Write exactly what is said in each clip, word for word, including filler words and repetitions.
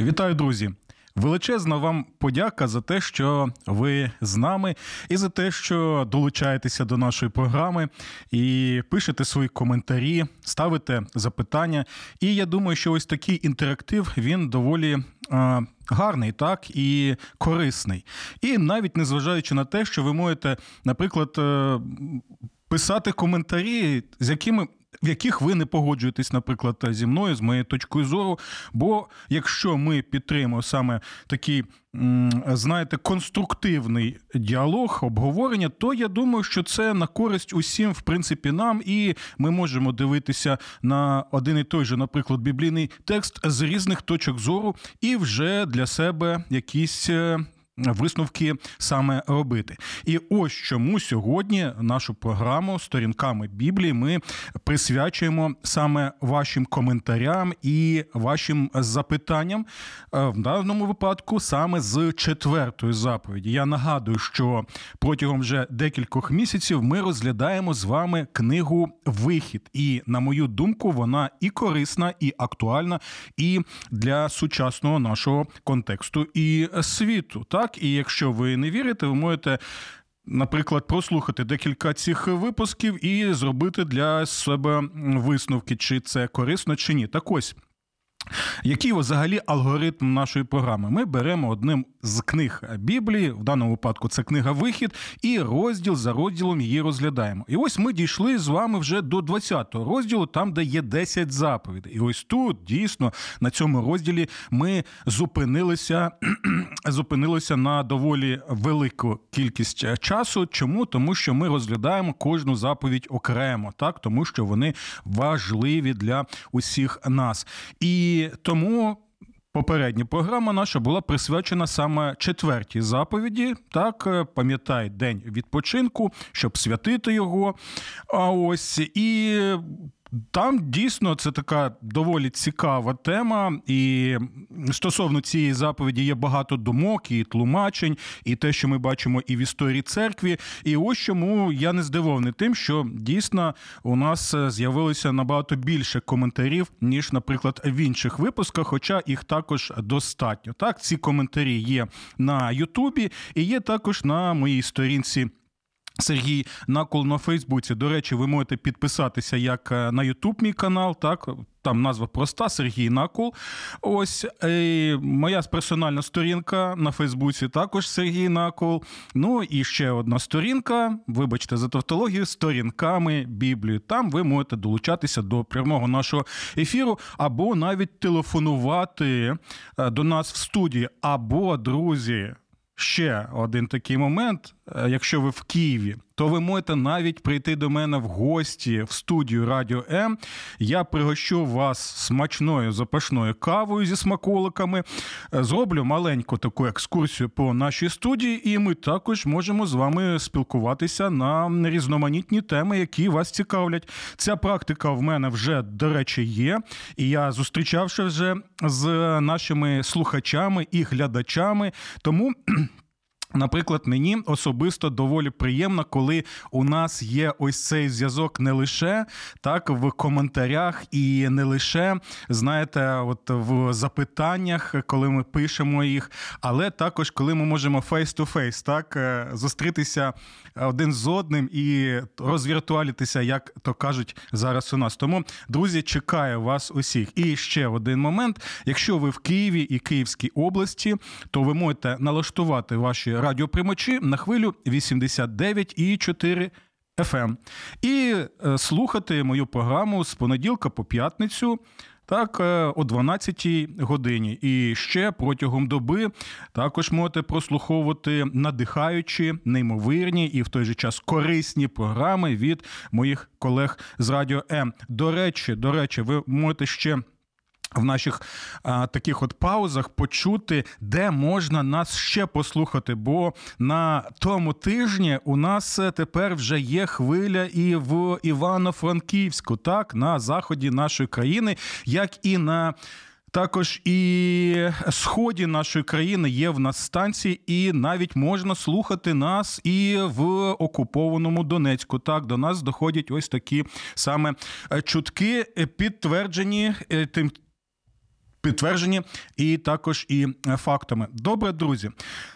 Вітаю, друзі! Величезна вам подяка за те, що ви з нами, і за те, що долучаєтеся до нашої програми, і пишете свої коментарі, ставите запитання. І я думаю, що ось такий інтерактив, він доволі а, гарний, так, і корисний. І навіть незважаючи на те, що ви можете, наприклад, писати коментарі, з якими... в яких ви не погоджуєтесь, наприклад, зі мною, з моєю точкою зору. Бо якщо ми підтримуємо саме такий, знаєте, конструктивний діалог, обговорення, то я думаю, що це на користь усім, в принципі, нам. І ми можемо дивитися на один і той же, наприклад, біблійний текст з різних точок зору і вже для себе якісь... висновки саме робити. І ось чому сьогодні нашу програму «Сторінками Біблії» ми присвячуємо саме вашим коментарям і вашим запитанням, в даному випадку саме з четвертої заповіді. Я нагадую, що протягом вже декількох місяців ми розглядаємо з вами книгу «Вихід». І, на мою думку, вона і корисна, і актуальна, і для сучасного нашого контексту і світу. Так, і якщо ви не вірите, ви можете, наприклад, прослухати декілька цих випусків і зробити для себе висновки, чи це корисно, чи ні. Так ось, який взагалі алгоритм нашої програми? Ми беремо одним з книг Біблії, в даному випадку це книга «Вихід», і розділ за розділом її розглядаємо. І ось ми дійшли з вами вже до двадцятого розділу, там, де є десять заповідей. І ось тут, дійсно, на цьому розділі ми зупинилися, зупинилися на доволі велику кількість часу. Чому? Тому що ми розглядаємо кожну заповідь окремо, так? Тому що вони важливі для усіх нас. І І тому попередня програма наша була присвячена саме четвертій заповіді. Так, пам'ятай день відпочинку, щоб святити його. А ось і там дійсно це така доволі цікава тема. І стосовно цієї заповіді є багато думок і тлумачень, і те, що ми бачимо і в історії церкви. І ось чому я не здивований тим, що дійсно у нас з'явилося набагато більше коментарів, ніж, наприклад, в інших випусках, хоча їх також достатньо. Так, ці коментарі є на Ютубі і є також на моїй сторінці Сергій Накол на Фейсбуці. До речі, ви можете підписатися як на Ютуб мій канал, так, там назва проста, Сергій Накол. Ось і моя персональна сторінка на Фейсбуці також Сергій Накол. Ну і ще одна сторінка, вибачте за тавтологію, «Сторінками Біблії». Там ви можете долучатися до прямого нашого ефіру або навіть телефонувати до нас в студії. Або, друзі, ще один такий момент, якщо ви в Києві, то ви можете навіть прийти до мене в гості в студію Радіо М. Я пригощу вас смачною запашною кавою зі смаколиками, зроблю маленьку таку екскурсію по нашій студії, і ми також можемо з вами спілкуватися на різноманітні теми, які вас цікавлять. Ця практика в мене вже, до речі, є, і я зустрічався вже з нашими слухачами і глядачами, тому... Наприклад, мені особисто доволі приємно, коли у нас є ось цей зв'язок не лише так в коментарях і не лише, знаєте, от в запитаннях, коли ми пишемо їх, але також, коли ми можемо face-to-face, так, зустрітися один з одним і розвіртуалітися, як то кажуть зараз у нас. Тому, друзі, чекаю вас усіх. І ще один момент. Якщо ви в Києві і Київській області, то ви можете налаштувати ваші радіоприймачі на хвилю вісімдесят дев'ять цілих чотири еф ем. І слухати мою програму з понеділка по п'ятницю, так, о дванадцятій годині. І ще протягом доби також можете прослуховувати надихаючі, неймовірні і в той же час корисні програми від моїх колег з Радіо М. До речі, до речі, ви можете ще в наших а, таких от паузах почути, де можна нас ще послухати, бо на тому тижні у нас тепер вже є хвиля і в Івано-Франківську, так, на заході нашої країни, як і на... Також і сході нашої країни є в нас станції, і навіть можна слухати нас і в окупованому Донецьку. Так, до нас доходять ось такі саме чутки, підтверджені тим, підтверджені і також і фактами. Добре, друзі.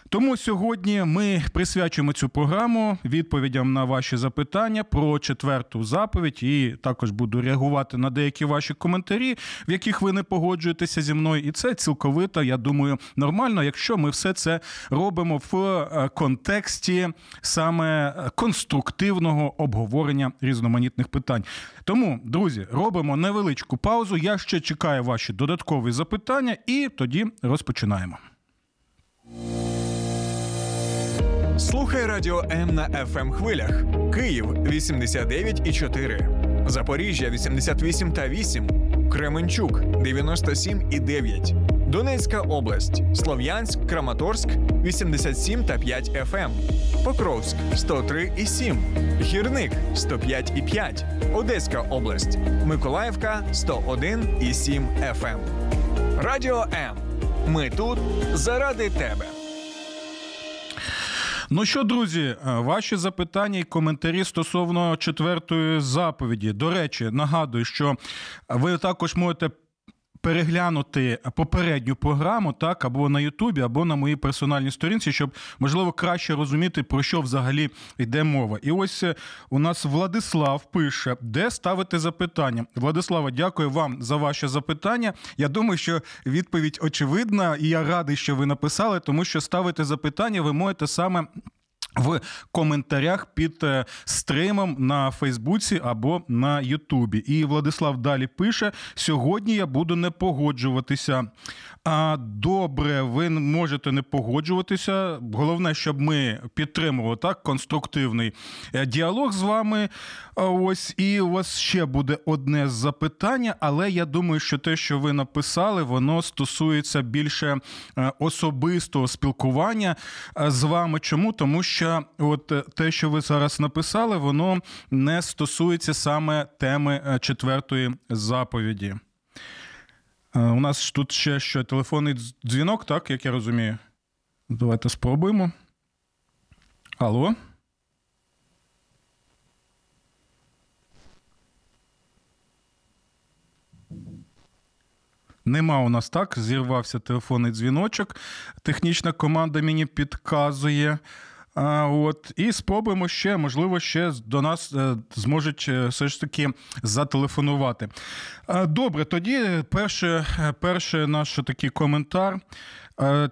Тому сьогодні ми присвячуємо цю програму відповідям на ваші запитання про четверту заповідь, і також буду реагувати на деякі ваші коментарі, в яких ви не погоджуєтеся зі мною, і це цілковито, я думаю, нормально, якщо ми все це робимо в контексті саме конструктивного обговорення різноманітних питань. Тому, друзі, робимо невеличку паузу, я ще чекаю ваші додаткові запитання, і тоді розпочинаємо. Слухай Радіо М на еф ем хвилях. Київ вісімдесят дев'ять цілих чотири, Запоріжжя вісімдесят вісім цілих вісім, Кременчук дев'яносто сім цілих дев'ять, Донецька область, Слов'янськ, Краматорськ вісімдесят сім цілих п'ять еф ем, Покровськ сто три цілих сім, Гірник сто п'ять цілих п'ять, Одеська область, Миколаївка сто один цілих сім еф ем. Радіо М. Ми тут заради тебе. Ну що, друзі, ваші запитання і коментарі стосовно четвертої заповіді. До речі, нагадую, що ви також можете переглянути попередню програму, так, або на Ютубі, або на моїй персональній сторінці, щоб, можливо, краще розуміти, про що взагалі йде мова. І ось у нас Владислав пише, де ставити запитання. Владислава, дякую вам за ваше запитання. Я думаю, що відповідь очевидна, і я радий, що ви написали, тому що ставити запитання ви можете саме в коментарях під стримом на Фейсбуці або на Ютубі. І Владислав далі пише, сьогодні я буду не погоджуватися. А, добре, ви можете не погоджуватися. Головне, щоб ми підтримували, так, конструктивний діалог з вами. Ось, і у вас ще буде одне запитання, але я думаю, що те, що ви написали, воно стосується більше особистого спілкування з вами. Чому? Тому що от те, що ви зараз написали, воно не стосується саме теми четвертої заповіді. У нас тут ще що, телефонний дзвінок, так, як я розумію? Давайте спробуємо. Алло? Нема у нас, так, зірвався телефонний дзвіночок. Технічна команда мені підказує. А, от, і спробуємо ще, можливо, ще до нас е, зможуть е, все ж таки зателефонувати. Е, добре, тоді перше, перше наш такий коментар. Е,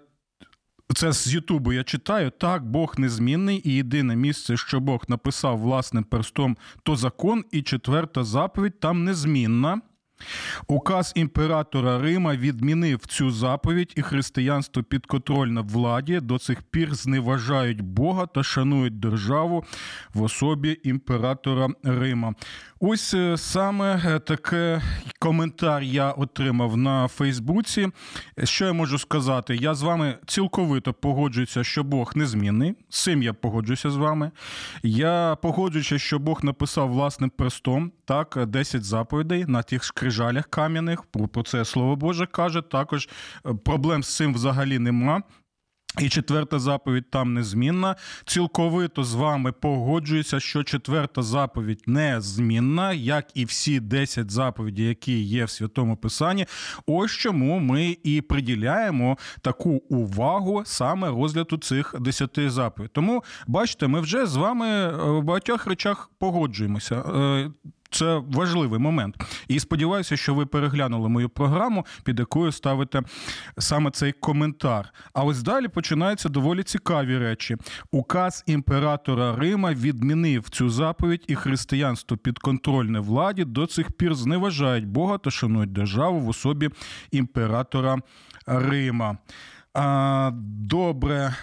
це з Ютубу я читаю. Так, Бог незмінний, і єдине місце, що Бог написав власним перстом, то закон, і четверта заповідь там незмінна. Указ імператора Рима відмінив цю заповідь, і християнство підконтрольне владі до цих пір зневажають Бога та шанують державу в особі імператора Рима. Ось саме такий коментар я отримав на Фейсбуці. Що я можу сказати? Я з вами цілковито погоджуюся, що Бог незмінний. З цим я погоджуюся з вами. Я погоджуюся, що Бог написав власним перстом, так, десять заповідей на тих скрижалях кам'яних. Про це Слово Боже каже. Також проблем з цим взагалі нема. І четверта заповідь там незмінна. Цілковито з вами погоджуюся, що четверта заповідь незмінна, як і всі десять заповідей, які є в Святому Писанні. Ось чому ми і приділяємо таку увагу саме розгляду цих десяти заповідей. Тому, бачите, ми вже з вами в багатьох речах погоджуємося. Це важливий момент. І сподіваюся, що ви переглянули мою програму, під якою ставите саме цей коментар. А ось далі починаються доволі цікаві речі. Указ імператора Рима відмінив цю заповідь, і християнство підконтрольне владі до цих пір зневажають Бога та шанують державу в особі імператора Рима. А, добре.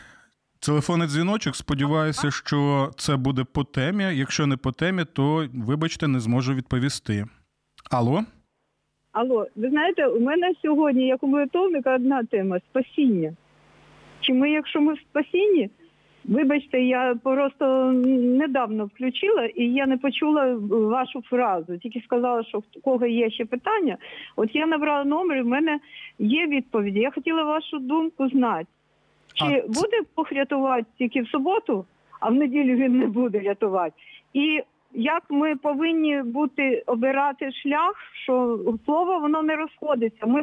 Телефонний дзвіночок, сподіваюся, що це буде по темі. Якщо не по темі, то, вибачте, не зможу відповісти. Алло? Алло, ви знаєте, у мене сьогодні, як у молитовника, одна тема – спасіння. Чи ми, якщо ми в спасінні, вибачте, я просто недавно включила, і я не почула вашу фразу, тільки сказала, що в кого є ще питання. От я набрала номер, і в мене є відповіді. Я хотіла вашу думку знати. Чи а... буде Бог рятувати тільки в суботу, а в неділю він не буде рятувати? І як ми повинні бути, обирати шлях, що слово, воно не розходиться. Ми,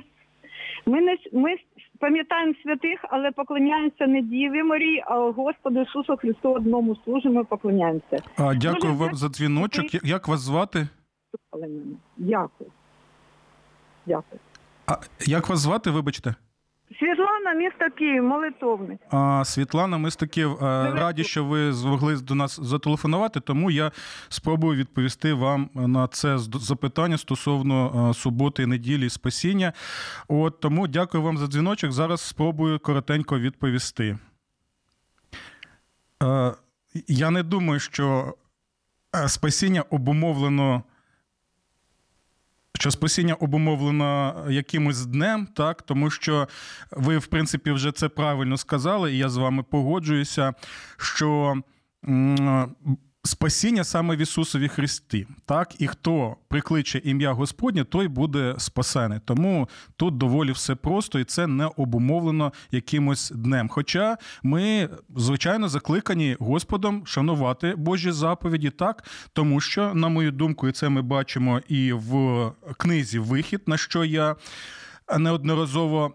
ми, не, ми пам'ятаємо святих, але поклоняємося не Діві Марії, а Господу Ісусу Христу одному служимо і поклоняємося. А, дякую Може, вам за дзвіночок. І... Як вас звати? Дякую. Дякую. А як вас звати, вибачте? Світлана, місто Київ, молитовник. А, Світлана, місто Київ. Раді, що ви змогли до нас зателефонувати, тому я спробую відповісти вам на це запитання стосовно суботи, неділі і спасіння. От, тому дякую вам за дзвіночок. Зараз спробую коротенько відповісти. Е, я не думаю, що спасіння обумовлено... Що спасіння обумовлено якимось днем, так, тому що ви, в принципі, вже це правильно сказали, і я з вами погоджуюся, що спасіння саме в Ісусові Христі, так, і хто прикличе ім'я Господнє, той буде спасений. Тому тут доволі все просто, і це не обумовлено якимось днем. Хоча ми, звичайно, закликані Господом шанувати Божі заповіді, так, тому що, на мою думку, і це ми бачимо і в книзі «Вихід», на що я неодноразово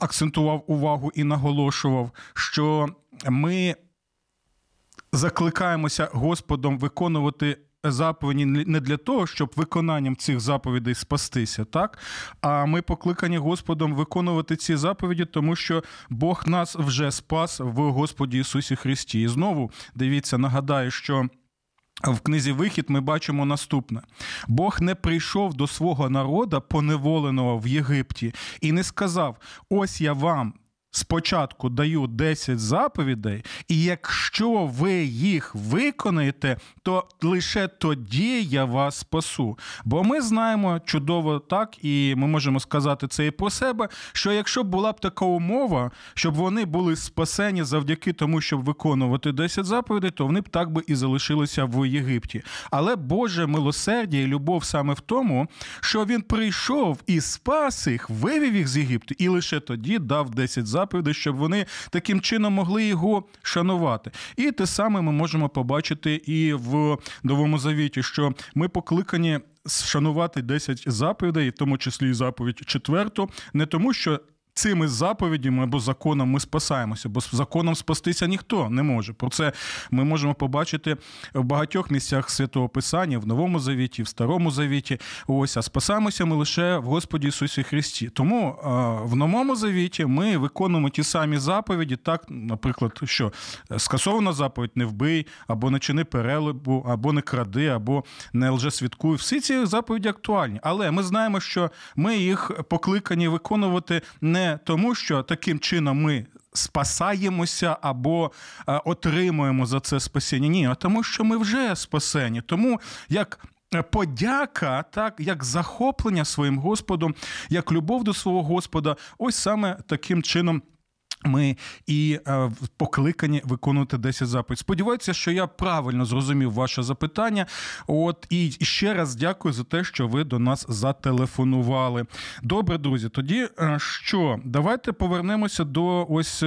акцентував увагу і наголошував, що ми закликаємося Господом виконувати заповіді не для того, щоб виконанням цих заповідей спастися, так? А ми покликані Господом виконувати ці заповіді, тому що Бог нас вже спас в Господі Ісусі Христі. І знову, дивіться, нагадаю, що в книзі «Вихід» ми бачимо наступне. Бог не прийшов до свого народу, поневоленого в Єгипті, і не сказав: «Ось я вам спочатку даю десять заповідей, і якщо ви їх виконаєте, то лише тоді я вас спасу». Бо ми знаємо чудово так, і ми можемо сказати це і про себе, що якщо б була б така умова, щоб вони були спасені завдяки тому, щоб виконувати десять заповідей, то вони б так би і залишилися в Єгипті. Але Боже милосердя і любов саме в тому, що Він прийшов і спас їх, вивів їх з Єгипту, і лише тоді дав десять заповідей, щоб вони таким чином могли його шанувати. І те саме ми можемо побачити і в Новому Завіті, що ми покликані шанувати десять заповідей, в тому числі і заповідь четверту, не тому, що цими заповідями або законом ми спасаємося, бо законом спастися ніхто не може. Про це ми можемо побачити в багатьох місцях Святого Писання, в Новому Завіті, в Старому Завіті. Ось, а спасаємося ми лише в Господі Ісусі Христі. Тому в Новому Завіті ми виконуємо ті самі заповіді, так, наприклад, що скасована заповідь «не вбий», або «не чини перелибу», або «не кради», або «не лжесвідкуй». Всі ці заповіді актуальні, але ми знаємо, що ми їх покликані виконувати не тому, що таким чином ми спасаємося або отримуємо за це спасіння. Ні, а тому, що ми вже спасені. Тому як подяка, так, як захоплення своїм Господом, як любов до свого Господа, ось саме таким чином ми і покликані виконувати десять заповідей. Сподіваюся, що я правильно зрозумів ваше запитання. От, і ще раз дякую за те, що ви до нас зателефонували. Добре, друзі, тоді що? Давайте повернемося до ось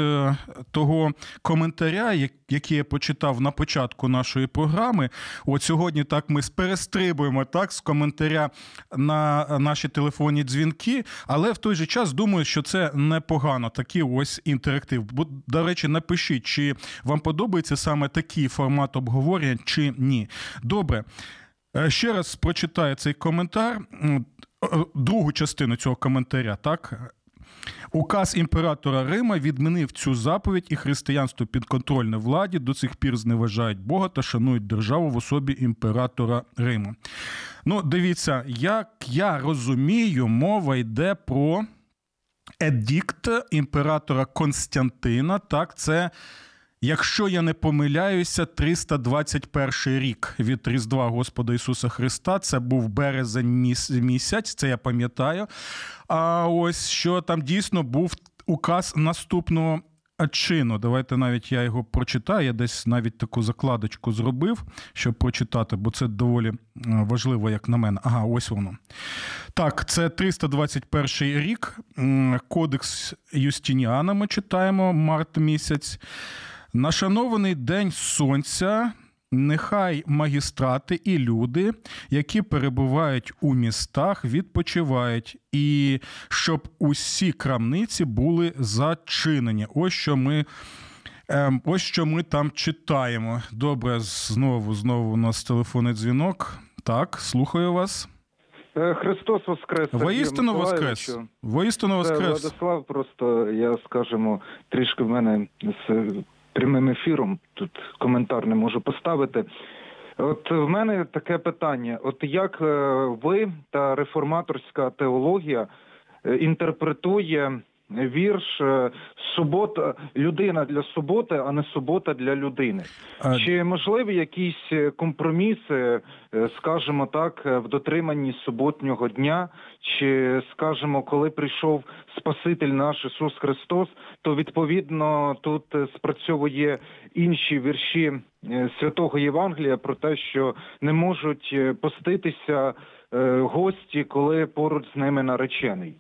того коментаря, який я почитав на початку нашої програми. От сьогодні так ми перестрибуємо так, з коментаря на наші телефонні дзвінки, але в той же час думаю, що це непогано. Такі ось інтереси. Інтерактив. До речі, напишіть, чи вам подобається саме такий формат обговорення, чи ні. Добре. Ще раз прочитаю цей коментар, другу частину цього коментаря, так? Указ імператора Рима відмінив цю заповідь, і християнство підконтрольне владі до цих пір зневажають Бога та шанують державу в особі імператора Риму. Ну, дивіться, як я розумію, мова йде про едикт імператора Константина, так, це якщо я не помиляюся, триста двадцять перший рік від Різдва Господа Ісуса Христа. Це був березень місяць, це я пам'ятаю. А ось що там дійсно був указ наступного чину. Давайте навіть я його прочитаю. Я десь навіть таку закладочку зробив, щоб прочитати, бо це доволі важливо, як на мене. Ага, ось воно. Так, це триста двадцять перший рік. Кодекс Юстиніана ми читаємо, март місяць. «На шанований день сонця нехай магістрати і люди, які перебувають у містах, відпочивають, і щоб усі крамниці були зачинені». Ось що ми, ось що ми там читаємо. Добре, знову, знову у нас телефонний дзвінок. Так, слухаю вас. Христос воскрес. Воістину воскрес. Воістину воскрес. Владислав, просто, я, скажімо, трішки в мене з прямим ефіром, тут коментар не можу поставити. От в мене таке питання. От як ви та реформаторська теологія інтерпретує вірш «Субота, людина для суботи, а не субота для людини»? Чи можливі якісь компроміси, скажімо так, в дотриманні суботнього дня? Чи, скажімо, коли прийшов Спаситель наш Ісус Христос, то, відповідно, тут спрацьовує інші вірші Святого Євангелія про те, що не можуть поститися гості, коли поруч з ними наречений?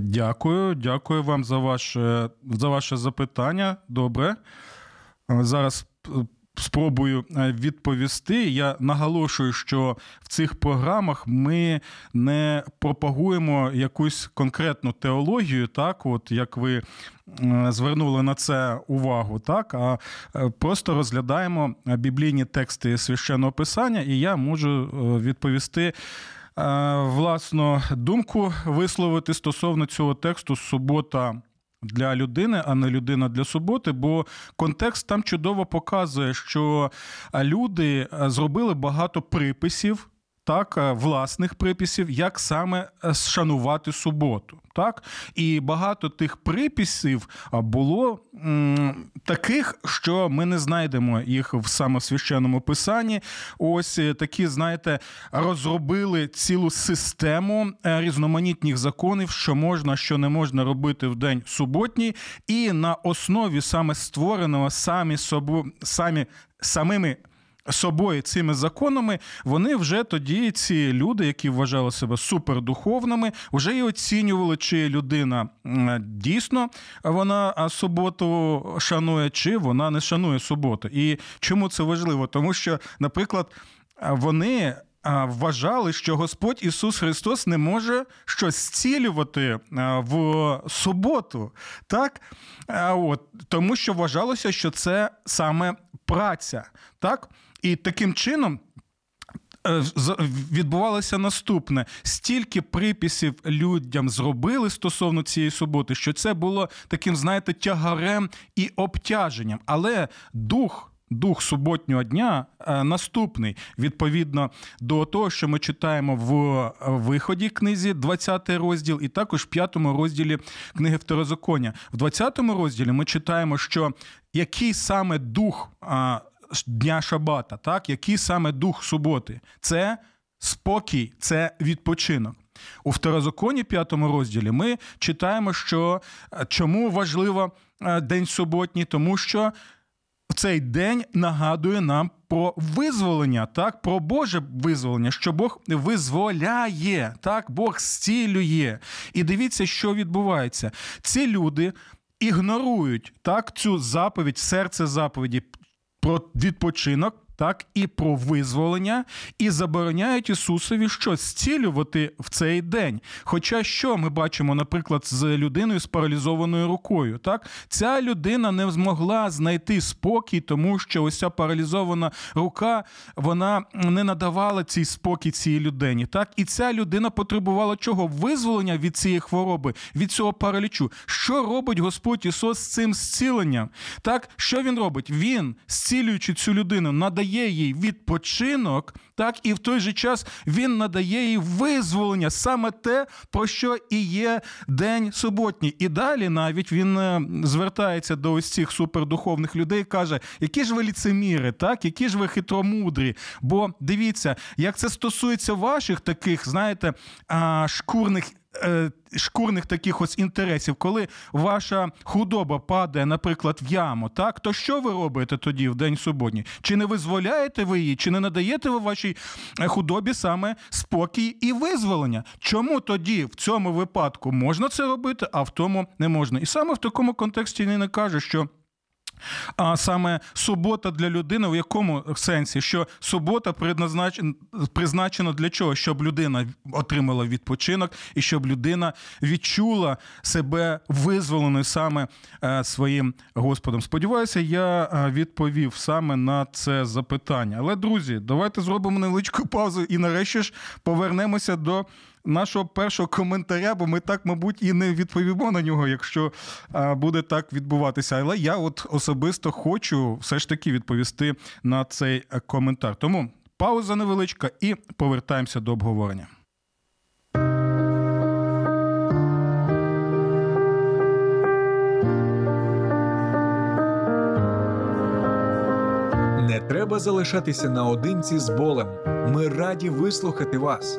Дякую, дякую вам за ваше, за ваше запитання. Добре. Зараз спробую відповісти. Я наголошую, що в цих програмах ми не пропагуємо якусь конкретну теологію, так, от як ви звернули на це увагу, так, а просто розглядаємо біблійні тексти Священного Писання, і я можу відповісти власну думку висловити стосовно цього тексту «Субота для людини, а не людина для суботи», бо контекст там чудово показує, що люди зробили багато приписів, так, власних приписів, як саме шанувати суботу. Так? І багато тих приписів було м, таких, що ми не знайдемо їх саме в Священному Писанні. Ось такі, знаєте, розробили цілу систему різноманітних законів, що можна, що не можна робити в день суботній. І на основі саме створеного самі собо, самі, самими собою цими законами, вони вже тоді, ці люди, які вважали себе супердуховними, вже і оцінювали, чи людина дійсно вона суботу шанує, чи вона не шанує суботу. І чому це важливо? Тому що, наприклад, вони вважали, що Господь Ісус Христос не може щось зцілювати в суботу, так? От, тому що вважалося, що це саме праця, так? І таким чином відбувалося наступне. Стільки приписів людям зробили стосовно цієї суботи, що це було таким, знаєте, тягарем і обтяженням. Але дух Дух суботнього дня наступний, відповідно до того, що ми читаємо в «Виході» книзі, двадцятий розділ, і також в п'ятому розділі книги Второзаконня. В двадцятому розділі ми читаємо, що який саме дух дня шабата, так, який саме дух суботи – це спокій, це відпочинок. У Второзаконі, п'ятому розділі, ми читаємо, що чому важливо день суботній, тому що цей день нагадує нам про визволення, так, про Боже визволення, що Бог визволяє, так, Бог зцілює. І дивіться, що відбувається. Ці люди ігнорують, так, цю заповідь, серце заповіді про відпочинок, так, і про визволення, і забороняють Ісусові щось зцілювати в цей день. Хоча що ми бачимо, наприклад, з людиною з паралізованою рукою, так? Ця людина не змогла знайти спокій, тому що ось ця паралізована рука, вона не надавала цей спокій цій людині, так? І ця людина потребувала чого? Визволення від цієї хвороби, від цього паралічу. Що робить Господь Ісус з цим зціленням? Так? Що Він робить? Він, зцілюючи цю людину, надає надає їй відпочинок, так, і в той же час він надає їй визволення, саме те, про що і є день суботній. І далі навіть він звертається до ось цих супердуховних людей, каже, які ж ви ліцеміри, так, які ж ви хитромудрі, бо дивіться, як це стосується ваших таких, знаєте, шкурних шкурних таких ось інтересів, коли ваша худоба падає, наприклад, в яму, так, то що ви робите тоді в день суботній? Чи не визволяєте ви її, чи не надаєте ви вашій худобі саме спокій і визволення? Чому тоді в цьому випадку можна це робити, а в тому не можна? І саме в такому контексті Ніна каже, що а саме субота для людини в якому сенсі? Що субота призначена для чого? Щоб людина отримала відпочинок і щоб людина відчула себе визволеною саме своїм Господом. Сподіваюся, я відповів саме на це запитання. Але, друзі, давайте зробимо невеличку паузу і нарешті ж повернемося до нашого першого коментаря, бо ми так, мабуть, і не відповімо на нього, якщо буде так відбуватися. Але я от особисто хочу все ж таки відповісти на цей коментар. Тому пауза невеличка і повертаємося до обговорення. Не треба залишатися наодинці з болем. Ми раді вислухати вас.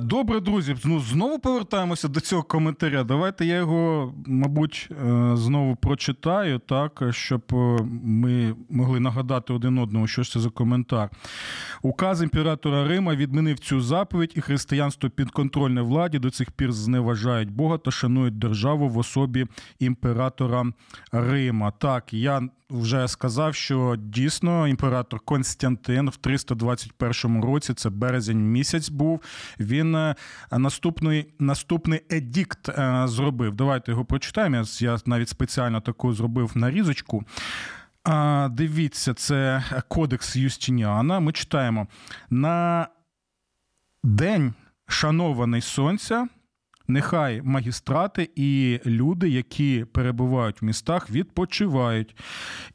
Добре, друзі, ну, знову повертаємося до цього коментаря. Давайте я його, мабуть, знову прочитаю, так, щоб ми могли нагадати один одному, що ж це за коментар. Указ імператора Рима відмінив цю заповідь, і християнство підконтрольне владі до цих пір зневажають Бога та шанують державу в особі імператора Рима. Так, я вже сказав, що дійсно імператор Константин в триста двадцять першому році, це березень місяць був, він наступний, наступний едикт зробив. Давайте його прочитаємо, я навіть спеціально таку зробив нарізочку. А, дивіться, це Кодекс Юстиніана. Ми читаємо. На день, шанований сонця, нехай магістрати і люди, які перебувають в містах, відпочивають.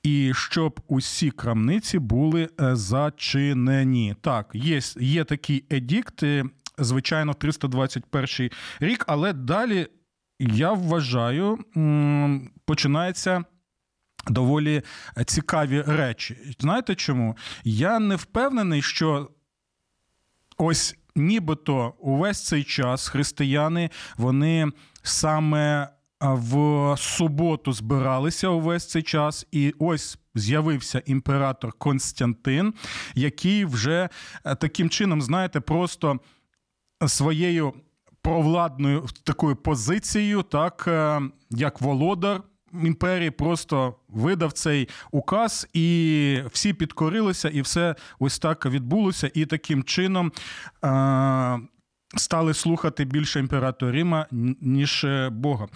І щоб усі крамниці були зачинені. Так, є, є такі едікти, звичайно, триста двадцять перший рік, але далі, я вважаю, починається доволі цікаві речі. Знаєте чому? Я не впевнений, що ось нібито увесь цей час християни, вони саме в суботу збиралися увесь цей час, і ось з'явився імператор Константин, який вже таким чином, знаєте, просто своєю провладною такою позицією, так, як володар імперії, просто видав цей указ, і всі підкорилися, і все ось так відбулося, і таким чином е- стали слухати більше імператора Рима, ніж Бога.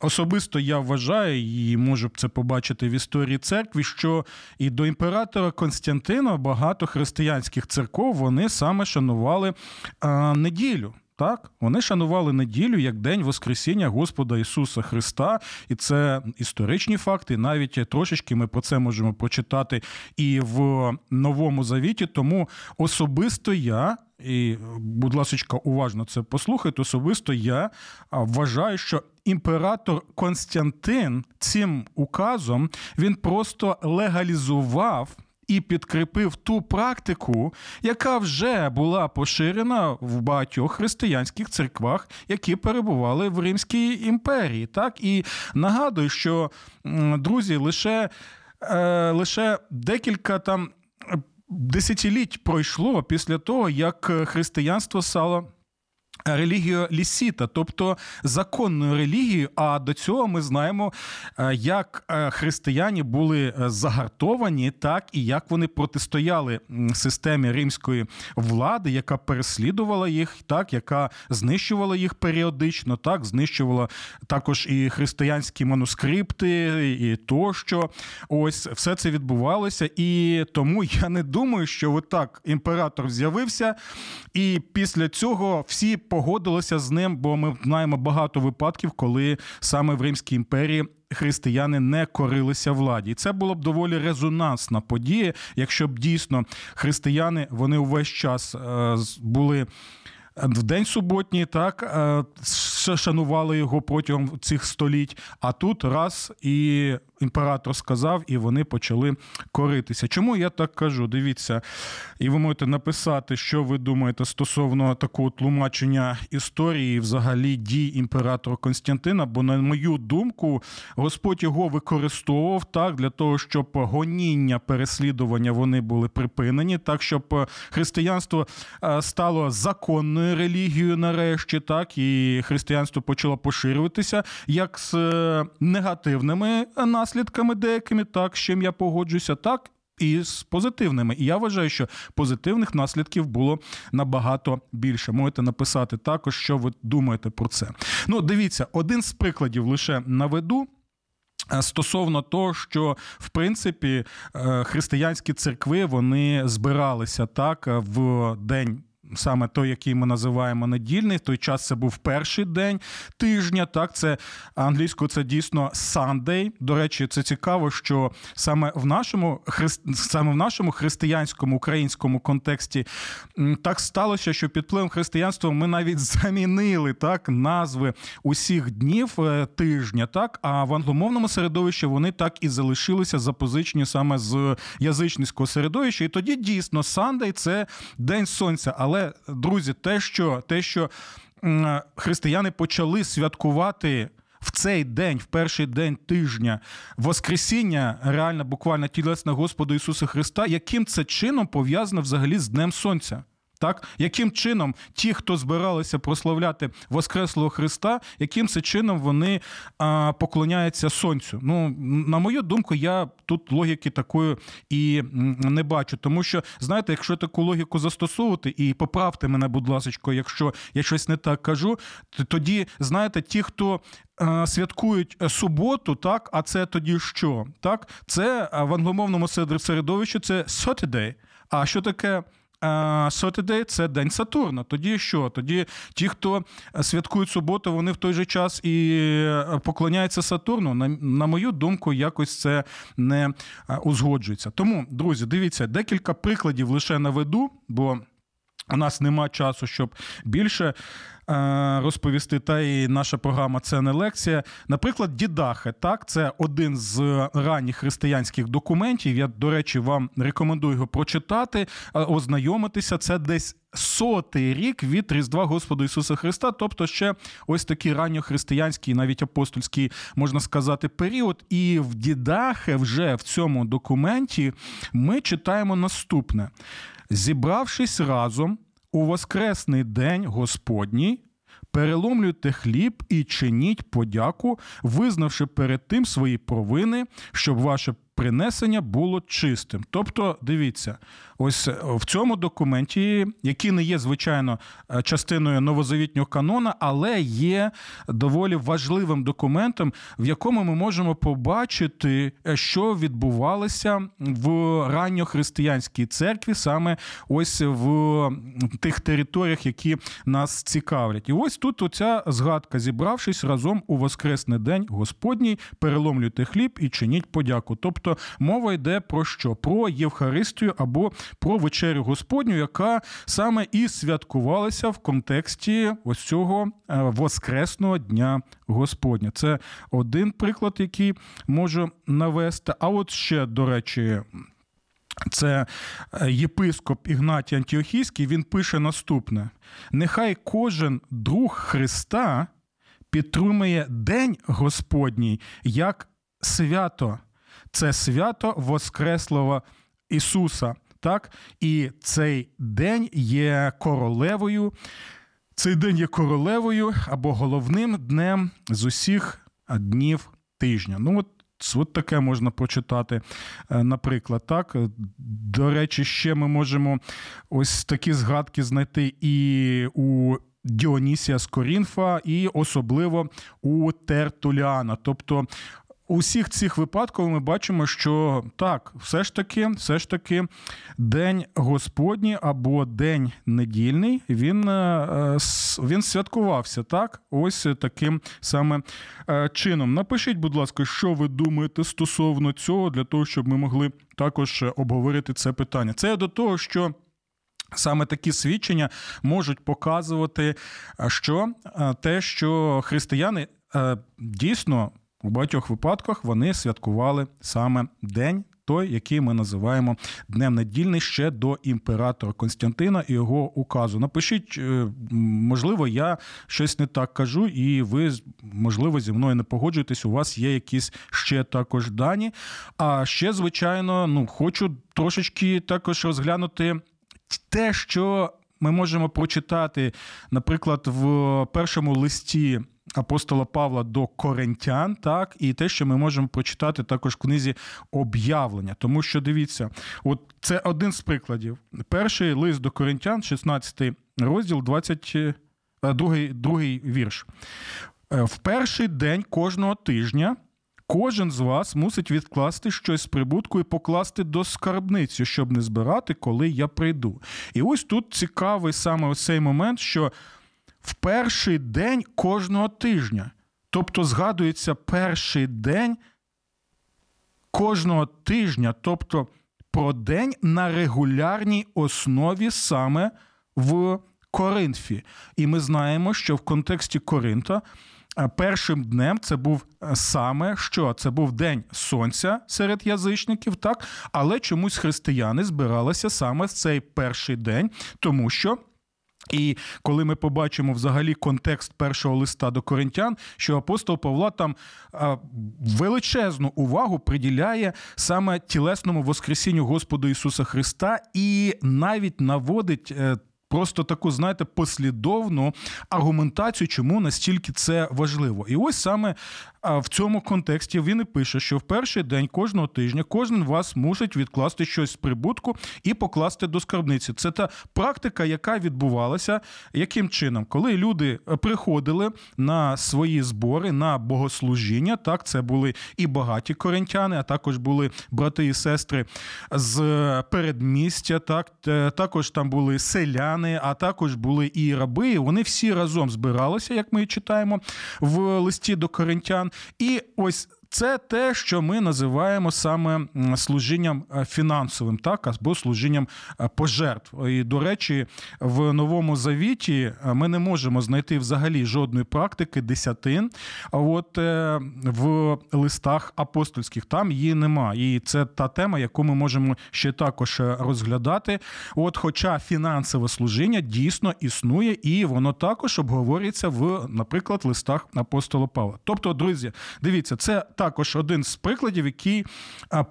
Особисто я вважаю, і можу це побачити в історії церкви, що і до імператора Константина багато християнських церков, вони саме шанували е- неділю. Так, вони шанували неділю як день Воскресіння Господа Ісуса Христа, і це історичні факти, навіть трошечки ми про це можемо прочитати і в Новому Завіті, тому особисто я, і, будь ласочка, уважно це послухайте, особисто я вважаю, що імператор Константин цим указом, він просто легалізував і підкріпив ту практику, яка вже була поширена в багатьох християнських церквах, які перебували в Римській імперії. Так? І нагадую, що, друзі, лише, е, лише декілька там десятиліть пройшло після того, як християнство стало релігію лісіта, тобто законну релігію, а до цього ми знаємо, як християни були загартовані, так і як вони протистояли системі римської влади, яка переслідувала їх, так, яка знищувала їх періодично, так, знищувала також і християнські манускрипти, і тощо. Ось, все це відбувалося, і тому я не думаю, що отак імператор з'явився, і після цього всі погодилися з ним, бо ми знаємо багато випадків, коли саме в Римській імперії християни не корилися владі. І це була б доволі резонансна подія, якщо б дійсно християни, вони увесь час були в день суботній, так, шанували його протягом цих століть, а тут раз і імператор сказав, і вони почали коритися. Чому я так кажу? Дивіться, і ви можете написати, що ви думаєте стосовно такого тлумачення історії, взагалі дій імператора Константина, бо, на мою думку, Господь його використовував так, для того, щоб гоніння, переслідування вони були припинені, так, щоб християнство стало законною релігією нарешті, так, і християнство почало поширюватися як з негативними наслідками, наслідками деякими, так, з чим я погоджуся, так, і з позитивними. І я вважаю, що позитивних наслідків було набагато більше. Можете написати також, що ви думаєте про це. Ну, дивіться, один з прикладів лише наведу стосовно того, що, в принципі, християнські церкви, вони збиралися, так, в день саме той, який ми називаємо недільний, в той час це був перший день тижня, так, це англійською це дійсно Sunday. До речі, це цікаво, що саме в нашому, саме в нашому християнському, українському контексті так сталося, що під впливом християнства ми навіть замінили, так, назви усіх днів тижня, так, а в англомовному середовищі вони так і залишилися запозичені саме з язичницького середовища, і тоді дійсно Sunday – це день сонця, але друзі, те, що, те, що християни почали святкувати в цей день, в перший день тижня, Воскресіння, реально, буквально тілесне Господа Ісуса Христа, яким це чином пов'язано взагалі з Днем Сонця? Так? Яким чином ті, хто збиралися прославляти Воскреслого Христа, яким це чином вони а, поклоняються Сонцю? Ну, на мою думку, я тут логіки такої і не бачу. Тому що, знаєте, якщо таку логіку застосовувати, і поправте мене, будь ласочко, якщо я щось не так кажу, тоді, знаєте, ті, хто святкують суботу, так, а це тоді що? Так? Це в англомовному середовищі це Saturday. А що таке Saturday – це день Сатурна. Тоді що? Тоді ті, хто святкують суботу, вони в той же час і поклоняються Сатурну. На, на мою думку, якось це не узгоджується. Тому, друзі, дивіться, декілька прикладів лише наведу, бо у нас нема часу, щоб більше розповісти, та і наша програма це не лекція. Наприклад, Дідахе, так, це один з ранніх християнських документів. Я, до речі, вам рекомендую його прочитати, ознайомитися. Це десь сотий рік від Різдва Господа Ісуса Христа, тобто ще ось такий ранньохристиянський, навіть апостольський, можна сказати, період. І в Дідахе вже в цьому документі ми читаємо наступне. «Зібравшись разом, у воскресний день Господній переломлюйте хліб і чиніть подяку, визнавши перед тим свої провини, щоб ваше принесення було чистим». Тобто, дивіться, ось в цьому документі, який не є, звичайно, частиною новозавітнього канона, але є доволі важливим документом, в якому ми можемо побачити, що відбувалося в ранньохристиянській церкві, саме ось в тих територіях, які нас цікавлять. І ось тут оця згадка: «Зібравшись разом у воскресний день Господній, переломлюйте хліб і чиніть подяку». Тобто мова йде про що? Про Євхаристію або про вечерю Господню, яка саме і святкувалася в контексті ось цього воскресного дня Господня. Це один приклад, який можу навести. А от ще, до речі, це єпископ Ігнатій Антіохійський, він пише наступне. «Нехай кожен друг Христа підтримує День Господній як свято. Це свято Воскреслого Ісуса». Так? І цей день є королевою Цей день є королевою або головним днем з усіх днів тижня. Ну, от, от таке можна прочитати, наприклад, так. До речі, ще ми можемо ось такі згадки знайти і у Діонісія з Корінфа, і особливо у Тертуліана. Тобто, у всіх цих випадках ми бачимо, що так, все ж таки, все ж таки День Господній або День недільний, він, він святкувався, так? Ось таким саме чином. Напишіть, будь ласка, що ви думаєте стосовно цього, для того, щоб ми могли також обговорити це питання. Це до того, що саме такі свідчення можуть показувати, що те, що християни дійсно у багатьох випадках вони святкували саме день, той, який ми називаємо Днем недільний, ще до імператора Константина і його указу. Напишіть, можливо, я щось не так кажу, і ви, можливо, зі мною не погоджуєтесь, у вас є якісь ще також дані. А ще, звичайно, ну, хочу трошечки також розглянути те, що ми можемо прочитати, наприклад, в першому листі апостола Павла до коринтян, так, і те, що ми можемо прочитати також в книзі «Об'явлення». Тому що, дивіться, от це один з прикладів. Перший лист до коринтян, шістнадцятий розділ, двадцять другий вірш. «В перший день кожного тижня кожен з вас мусить відкласти щось з прибутку і покласти до скарбниці, щоб не збирати, коли я прийду». І ось тут цікавий саме ось цей момент, що в перший день кожного тижня. Тобто згадується перший день кожного тижня, тобто про день на регулярній основі саме в Коринфі. І ми знаємо, що в контексті Коринта першим днем це був саме що? Це був день сонця серед язичників, так? Але чомусь християни збиралися саме в цей перший день, тому що і коли ми побачимо взагалі контекст першого листа до коринтян, що апостол Павла там величезну увагу приділяє саме тілесному воскресінню Господа Ісуса Христа і навіть наводить просто таку, знаєте, послідовну аргументацію, чому настільки це важливо. І ось саме в цьому контексті він і пише, що в перший день кожного тижня кожен вас мусить відкласти щось з прибутку і покласти до скарбниці. Це та практика, яка відбувалася яким чином? Коли люди приходили на свої збори, на богослужіння, так, це були і багаті коринтяни, а також були брати і сестри з передмістя, так, також там були селяни, а також були і раби, вони всі разом збиралися, як ми читаємо в листі до коринтян. І ось це те, що ми називаємо саме служінням фінансовим, так, або служінням пожертв. І, до речі, в Новому Завіті ми не можемо знайти взагалі жодної практики десятин, а от в листах апостольських там її нема. І це та тема, яку ми можемо ще також розглядати. От, хоча фінансове служіння дійсно існує, і воно також обговорюється в, наприклад, листах апостола Павла. Тобто, друзі, дивіться, це також один з прикладів, який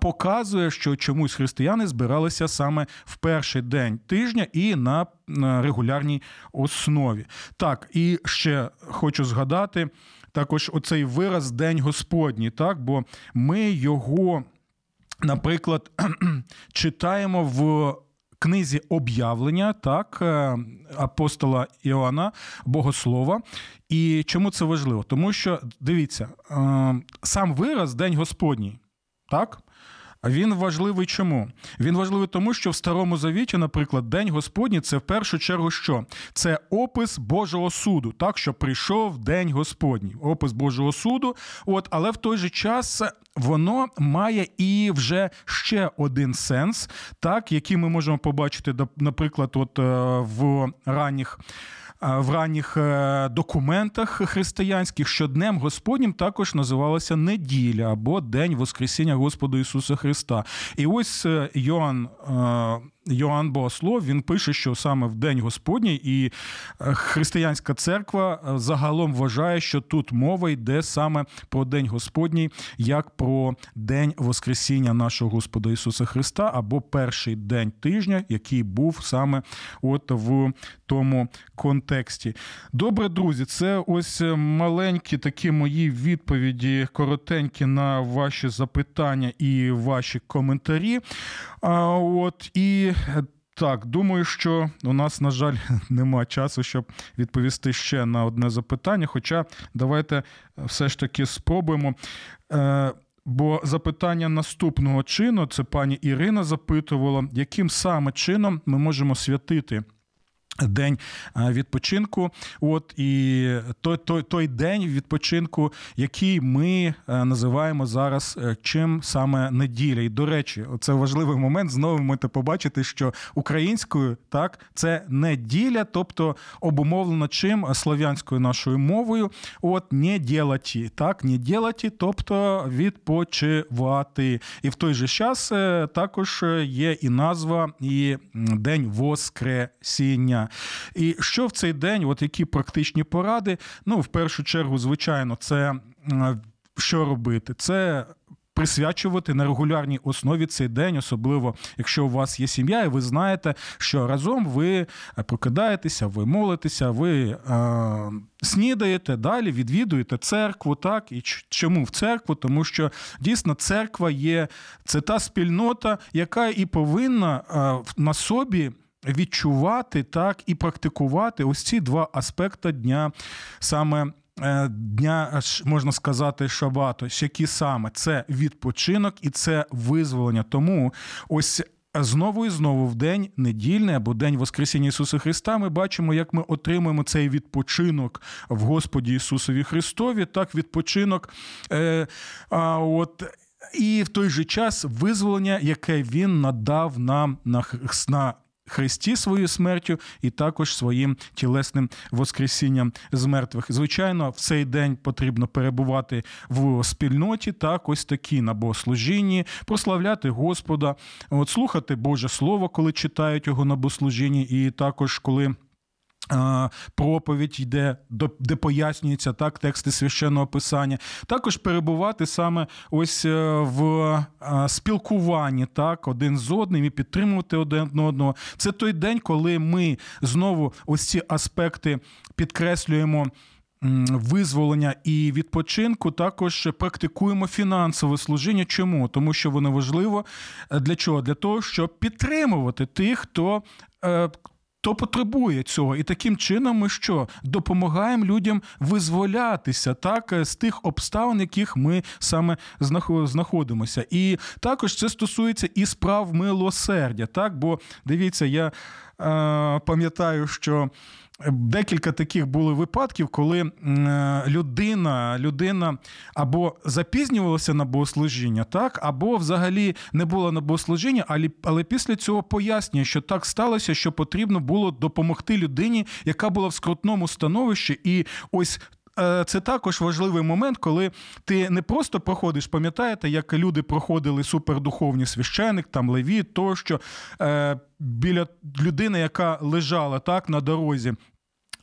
показує, що чомусь християни збиралися саме в перший день тижня і на регулярній основі. Так, і ще хочу згадати також оцей вираз «День Господній», так, бо ми його, наприклад, читаємо в книзі «Об'явлення», так, апостола Йоанна Богослова. І чому це важливо? Тому що, дивіться, сам вираз «День Господній», так, він важливий чому? Він важливий тому, що в Старому Завіті, наприклад, День Господній – це в першу чергу що? Це опис Божого суду, так, що прийшов День Господній, опис Божого суду, от, але в той же час воно має і вже ще один сенс, так, який ми можемо побачити, наприклад, от в ранніх в ранніх документах християнських, що Днем Господнім також називалася неділя або День Воскресіння Господа Ісуса Христа. І ось Йоанн Йоанн Богослов, він пише, що саме в День Господній, і християнська церква загалом вважає, що тут мова йде саме про День Господній, як про День Воскресіння нашого Господа Ісуса Христа, або перший день тижня, який був саме от в тому контексті. Добре, друзі, це ось маленькі такі мої відповіді, коротенькі на ваші запитання і ваші коментарі. А от і так, думаю, що у нас, на жаль, нема часу, щоб відповісти ще на одне запитання, хоча давайте все ж таки спробуємо. Бо запитання наступного чину, це пані Ірина запитувала, яким саме чином ми можемо святити день відпочинку, от і той, той, той день відпочинку, який ми називаємо зараз чим саме неділя. І, до речі, це важливий момент, знову можете побачити, що українською, так, це неділя, тобто обумовлено чим? Слов'янською нашою мовою, от не ділаті, так, не ділаті, тобто відпочивати. І в той же час також є і назва, і День Воскресіння. І що в цей день, от які практичні поради? Ну, в першу чергу, звичайно, це що робити? Це присвячувати на регулярній основі цей день, особливо якщо у вас є сім'я, і ви знаєте, що разом ви прокидаєтеся, ви молитеся, ви е, снідаєте, далі відвідуєте церкву. Так? І чому в церкву? Тому що дійсно церква є, це та спільнота, яка і повинна е, на собі відчувати, так, і практикувати ось ці два аспекти дня, саме дня, можна сказати, шабату, які саме це відпочинок і це визволення. Тому ось знову і знову в день недільний або День Воскресіння Ісуса Христа ми бачимо, як ми отримуємо цей відпочинок в Господі Ісусові Христові, так, відпочинок е, а, от і в той же час визволення, яке Він надав нам на Христа Христі своєю смертю і також своїм тілесним воскресінням з мертвих. Звичайно, в цей день потрібно перебувати в спільноті, так, ось такі на богослужінні, прославляти Господа, от, слухати Боже Слово, коли читають його на богослужінні, і також коли проповідь йде, де пояснюються, так, тексти священного писання. Також перебувати саме ось в спілкуванні, так, один з одним і підтримувати один одного. Це той день, коли ми знову ось ці аспекти підкреслюємо визволення і відпочинку, також практикуємо фінансове служіння. Чому? Тому що воно важливо. Для чого? Для того, щоб підтримувати тих, хто то потребує цього. І таким чином ми що? Допомагаємо людям визволятися, так, з тих обставин, в яких ми саме знаходимося. І також це стосується і справ милосердя, так, бо, дивіться, я е, пам'ятаю, що декілька таких було випадків, коли людина, людина або запізнювалася на богослужіння, так, або взагалі не була на богослужіння, але, але після цього пояснює, що так сталося, що потрібно було допомогти людині, яка була в скрутному становищі. І ось це також важливий момент, коли ти не просто проходиш, пам'ятаєте, як люди проходили супердуховні священик, там левіт, тощо, біля людини, яка лежала, так, на дорозі.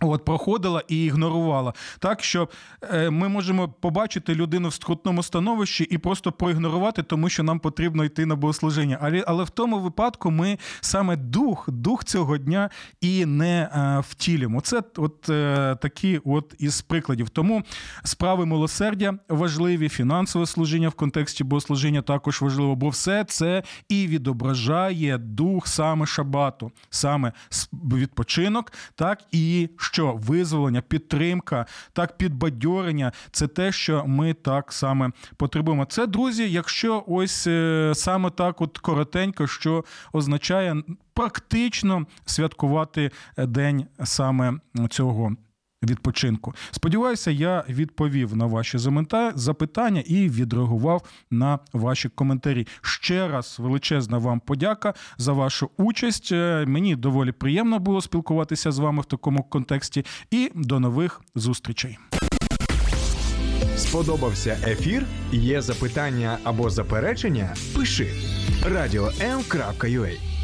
От, проходила і ігнорувала. Так, що е, ми можемо побачити людину в скрутному становищі і просто проігнорувати, тому що нам потрібно йти на богослужіння. Але, але в тому випадку ми саме дух, дух цього дня і не е, втілимо. Це от е, такі от із прикладів. Тому справи милосердя важливі, фінансове служіння в контексті богослужіння також важливо, бо все це і відображає дух саме шабату, саме відпочинок, так, і що визволення, підтримка, так, підбадьорення – це те, що ми так саме потребуємо. Це, друзі, якщо ось саме так от коротенько, що означає практично святкувати день саме цього відпочинку. Сподіваюся, я відповів на ваші запитання і відреагував на ваші коментарі. Ще раз величезна вам подяка за вашу участь. Мені доволі приємно було спілкуватися з вами в такому контексті. І до нових зустрічей. Сподобався ефір? Є запитання або заперечення? Пиши радіо ем крапка ю а